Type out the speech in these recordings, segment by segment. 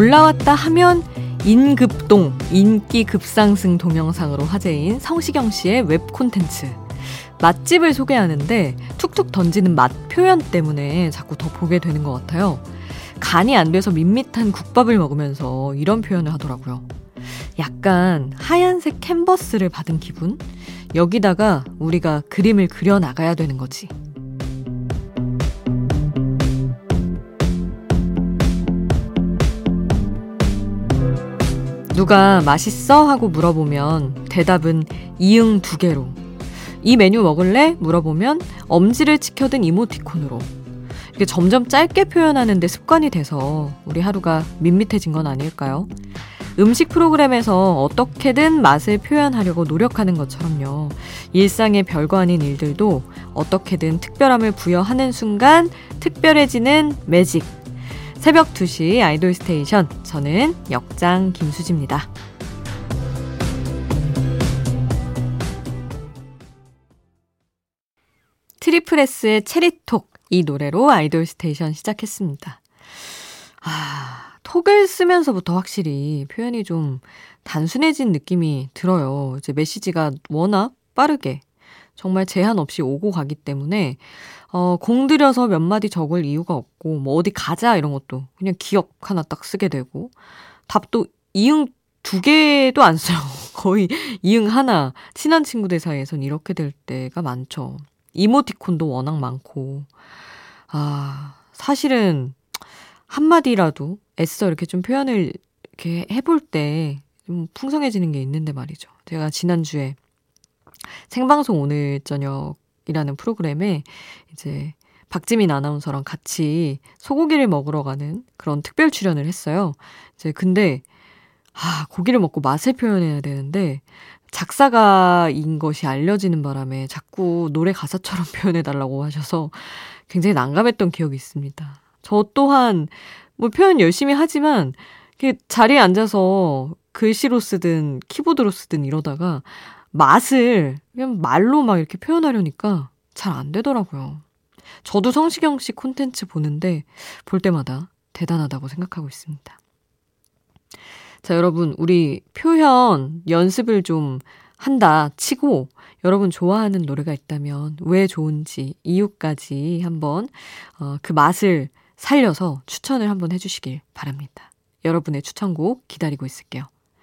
올라왔다 하면 인급동, 인기 급상승 동영상으로 화제인 성시경 씨의 웹 콘텐츠. 맛집을 소개하는데 툭툭 던지는 맛 표현 때문에 자꾸 더 보게 되는 것 같아요. 간이 안 돼서 밋밋한 국밥을 먹으면서 이런 표현을 하더라고요. 약간 하얀색 캔버스를 받은 기분? 여기다가 우리가 그림을 그려나가야 되는 거지. 누가 맛있어? 하고 물어보면 대답은 이응 두 개로, 이 메뉴 먹을래? 물어보면 엄지를 치켜든 이모티콘으로, 이게 점점 짧게 표현하는 데 습관이 돼서 우리 하루가 밋밋해진 건 아닐까요? 음식 프로그램에서 어떻게든 맛을 표현하려고 노력하는 것처럼요. 일상의 별거 아닌 일들도 어떻게든 특별함을 부여하는 순간 특별해지는 매직. 새벽 2시 아이돌 스테이션, 저는 역장 김수지입니다. 3프레스의 체리톡, 이 노래로 아이돌 스테이션 시작했습니다. 톡을 쓰면서부터 확실히 표현이 좀 단순해진 느낌이 들어요. 이제 메시지가 워낙 빠르게 정말 제한 없이 오고 가기 때문에 공들여서 몇 마디 적을 이유가 없고, 뭐 어디 가자 이런 것도 그냥 기억 하나 딱 쓰게 되고, 답도 이응 두 개도 안 써요. 거의 이응 하나. 친한 친구들 사이에선 이렇게 될 때가 많죠. 이모티콘도 워낙 많고, 사실은 한마디라도 애써 이렇게 좀 표현을 이렇게 해볼 때 좀 풍성해지는 게 있는데 말이죠. 제가 지난주에 생방송 오늘 저녁이라는 프로그램에 이제 박지민 아나운서랑 같이 소고기를 먹으러 가는 그런 특별 출연을 했어요. 이제 근데 고기를 먹고 맛을 표현해야 되는데 작사가인 것이 알려지는 바람에 자꾸 노래 가사처럼 표현해달라고 하셔서 굉장히 난감했던 기억이 있습니다. 저 또한 뭐 표현 열심히 하지만 자리에 앉아서 글씨로 쓰든 키보드로 쓰든 이러다가 맛을 그냥 말로 막 이렇게 표현하려니까 잘 안 되더라고요. 저도 성시경 씨 콘텐츠 보는데 볼 때마다 대단하다고 생각하고 있습니다. 자, 여러분, 우리 표현 연습을 좀 한다 치고, 여러분 좋아하는 노래가 있다면 왜 좋은지 이유까지 한번 그 맛을 살려서 추천을 한번 해주시길 바랍니다. 여러분의 추천곡 기다리고 있을게요.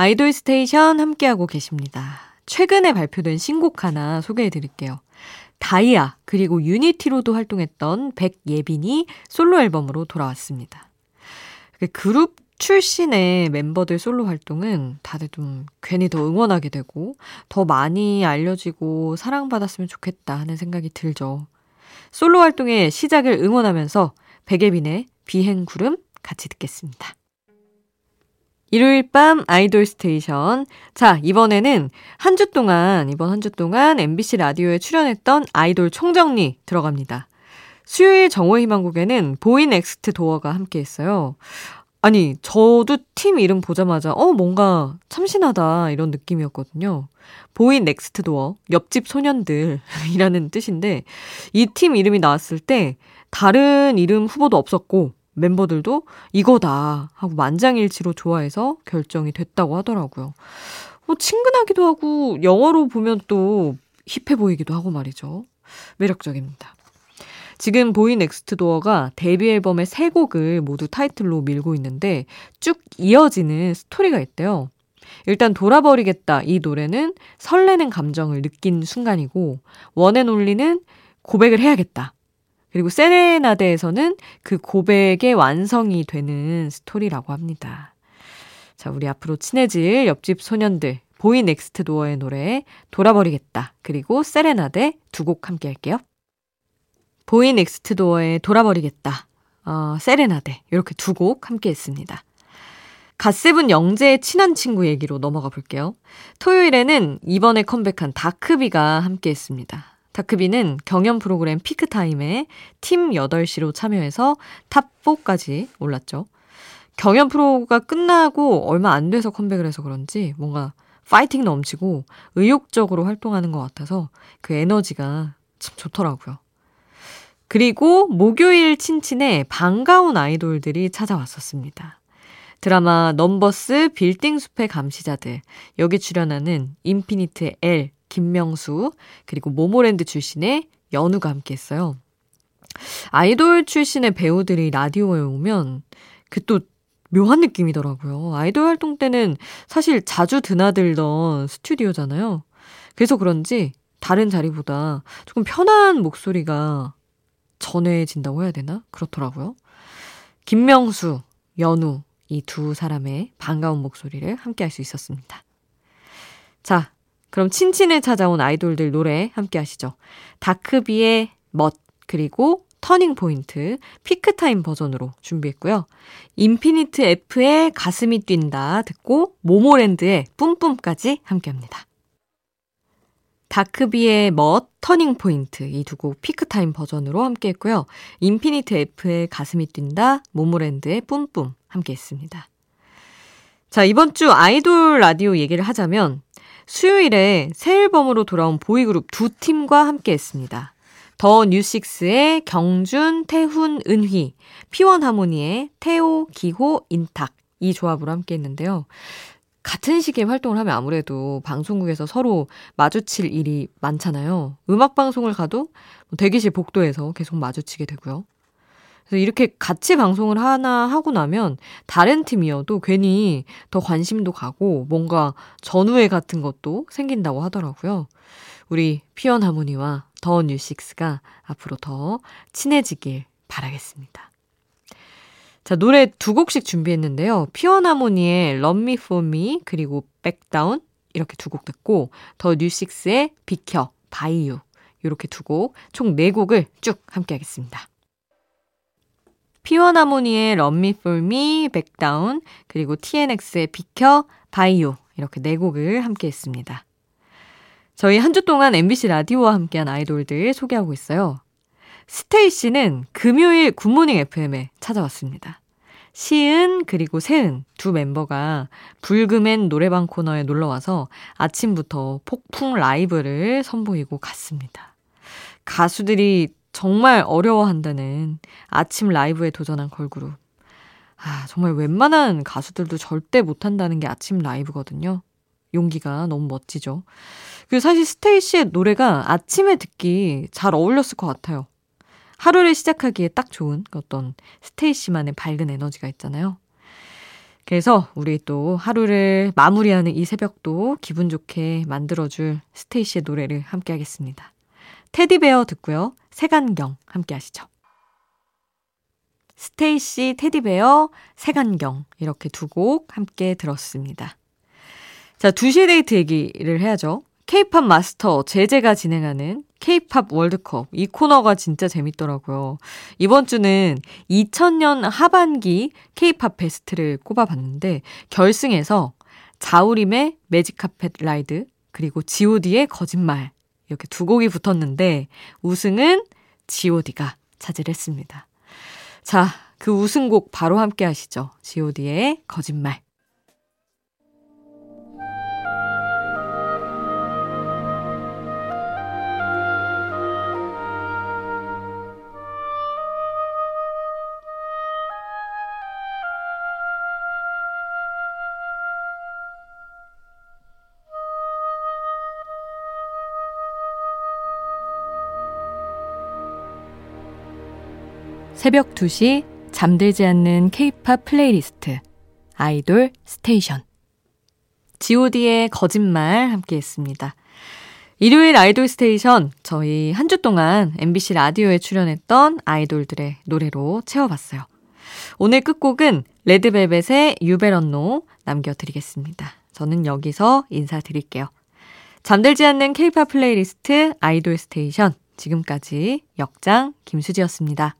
아이돌 스테이션 함께하고 계십니다. 최근에 발표된 신곡 하나 소개해드릴게요. 다이아 그리고 유니티로도 활동했던 백예빈이 솔로 앨범으로 돌아왔습니다. 그룹 출신의 멤버들 솔로 활동은 다들 좀 괜히 더 응원하게 되고 더 많이 알려지고 사랑받았으면 좋겠다 하는 생각이 들죠. 솔로 활동의 시작을 응원하면서 백예빈의 비행구름 같이 듣겠습니다. 일요일 밤 아이돌 스테이션. 자, 이번에는 이번 한 주 동안 MBC 라디오에 출연했던 아이돌 총정리 들어갑니다. 수요일 정오희망곡에는 보이넥스트도어가 함께했어요. 아니, 저도 팀 이름 보자마자 뭔가 참신하다 이런 느낌이었거든요. 보이넥스트도어, 옆집 소년들이라는 뜻인데, 이 팀 이름이 나왔을 때 다른 이름 후보도 없었고 멤버들도 이거다 하고 만장일치로 좋아해서 결정이 됐다고 하더라고요. 친근하기도 하고 영어로 보면 또 힙해 보이기도 하고 말이죠. 매력적입니다. 지금 보이넥스트도어가 데뷔 앨범의 3곡을 모두 타이틀로 밀고 있는데 쭉 이어지는 스토리가 있대요. 일단 돌아버리겠다, 이 노래는 설레는 감정을 느낀 순간이고, 원앤올리는 고백을 해야겠다, 그리고 세레나데에서는 그 고백의 완성이 되는 스토리라고 합니다. 자, 우리 앞으로 친해질 옆집 소년들, 보이넥스트도어의 노래 돌아버리겠다 그리고 세레나데 2곡 함께 할게요. 보이넥스트도어의 돌아버리겠다, 세레나데, 이렇게 2곡 함께 했습니다. 갓세븐 영재의 친한 친구 얘기로 넘어가 볼게요. 토요일에는 이번에 컴백한 다크비가 함께했습니다. 다크비는 경연 프로그램 피크타임에 팀 8시로 참여해서 탑4까지 올랐죠. 경연 프로가 끝나고 얼마 안 돼서 컴백을 해서 그런지 뭔가 파이팅 넘치고 의욕적으로 활동하는 것 같아서 그 에너지가 참 좋더라고요. 그리고 목요일 친친에 반가운 아이돌들이 찾아왔었습니다. 드라마 넘버스 빌딩 숲의 감시자들, 여기 출연하는 인피니트의 엘, 김명수, 그리고 모모랜드 출신의 연우가 함께했어요. 아이돌 출신의 배우들이 라디오에 오면 그 또 묘한 느낌이더라고요. 아이돌 활동 때는 사실 자주 드나들던 스튜디오잖아요. 그래서 그런지 다른 자리보다 조금 편한 목소리가 전해진다고 해야 되나? 그렇더라고요. 김명수, 연우 이 두 사람의 반가운 목소리를 함께 할 수 있었습니다. 자, 그럼 친친을 찾아온 아이돌들 노래 함께 하시죠. 다크비의 멋, 그리고 터닝포인트, 피크타임 버전으로 준비했고요. 인피니트 F의 가슴이 뛴다 듣고 모모랜드의 뿜뿜까지 함께합니다. 다크비의 멋, 터닝포인트 이 두 곡 피크타임 버전으로 함께했고요. 인피니트 F의 가슴이 뛴다, 모모랜드의 뿜뿜 함께했습니다. 자, 이번 주 아이돌 라디오 얘기를 하자면 수요일에 새 앨범으로 돌아온 보이그룹 두 팀과 함께했습니다. 더 뉴식스의 경준, 태훈, 은휘, P1 하모니의 태호, 기호, 인탁 이 조합으로 함께했는데요. 같은 시기에 활동을 하면 아무래도 방송국에서 서로 마주칠 일이 많잖아요. 음악방송을 가도 대기실 복도에서 계속 마주치게 되고요. 그래서 이렇게 같이 방송을 하나 하고 나면 다른 팀이어도 괜히 더 관심도 가고 뭔가 전우애 같은 것도 생긴다고 하더라고요. 우리 피언 하모니와 더 뉴식스가 앞으로 더 친해지길 바라겠습니다. 자, 노래 두 곡씩 준비했는데요. 피어나모니의 Love Me For Me 그리고 Back Down 이렇게 두 곡 듣고 더 뉴식스의 비켜, 바이유 이렇게 두 곡 총 4곡을 쭉 함께 하겠습니다. 피어나모니의 Love Me For Me, Back Down 그리고 TNX의 비켜, 바이유 이렇게 4곡을 함께 했습니다. 저희 한 주 동안 MBC 라디오와 함께한 아이돌들 소개하고 있어요. 스테이씨는 금요일 굿모닝 FM에 찾아왔습니다. 시은 그리고 세은 두 멤버가 불금엔 노래방 코너에 놀러와서 아침부터 폭풍 라이브를 선보이고 갔습니다. 가수들이 정말 어려워한다는 아침 라이브에 도전한 걸그룹. 아, 정말 웬만한 가수들도 절대 못한다는 게 아침 라이브거든요. 용기가 너무 멋지죠. 그리고 사실 스테이씨의 노래가 아침에 듣기 잘 어울렸을 것 같아요. 하루를 시작하기에 딱 좋은 어떤 스테이씨만의 밝은 에너지가 있잖아요. 그래서 우리 또 하루를 마무리하는 이 새벽도 기분 좋게 만들어줄 스테이씨의 노래를 함께 하겠습니다. 테디베어 듣고요. 색안경 함께 하시죠. 스테이씨, 테디베어, 색안경 이렇게 두 곡 함께 들었습니다. 자, 2시에 데이트 얘기를 해야죠. K-POP 마스터 제재가 진행하는 K-POP 월드컵 이 코너가 진짜 재밌더라고요. 이번 주는 2000년 하반기 K-POP 베스트를 꼽아봤는데 결승에서 자우림의 매직 카펫 라이드 그리고 G.O.D의 거짓말 이렇게 두 곡이 붙었는데 우승은 G.O.D가 차지를 했습니다. 자, 그 우승곡 바로 함께 하시죠. G.O.D의 거짓말. 새벽 2시 잠들지 않는 K-POP 플레이리스트 아이돌 스테이션 G.O.D의 거짓말 함께 했습니다. 일요일 아이돌 스테이션 저희 한 주 동안 MBC 라디오에 출연했던 아이돌들의 노래로 채워봤어요. 오늘 끝곡은 레드벨벳의 유베런노 남겨드리겠습니다. 저는 여기서 인사드릴게요. 잠들지 않는 K-POP 플레이리스트 아이돌 스테이션 지금까지 역장 김수지였습니다.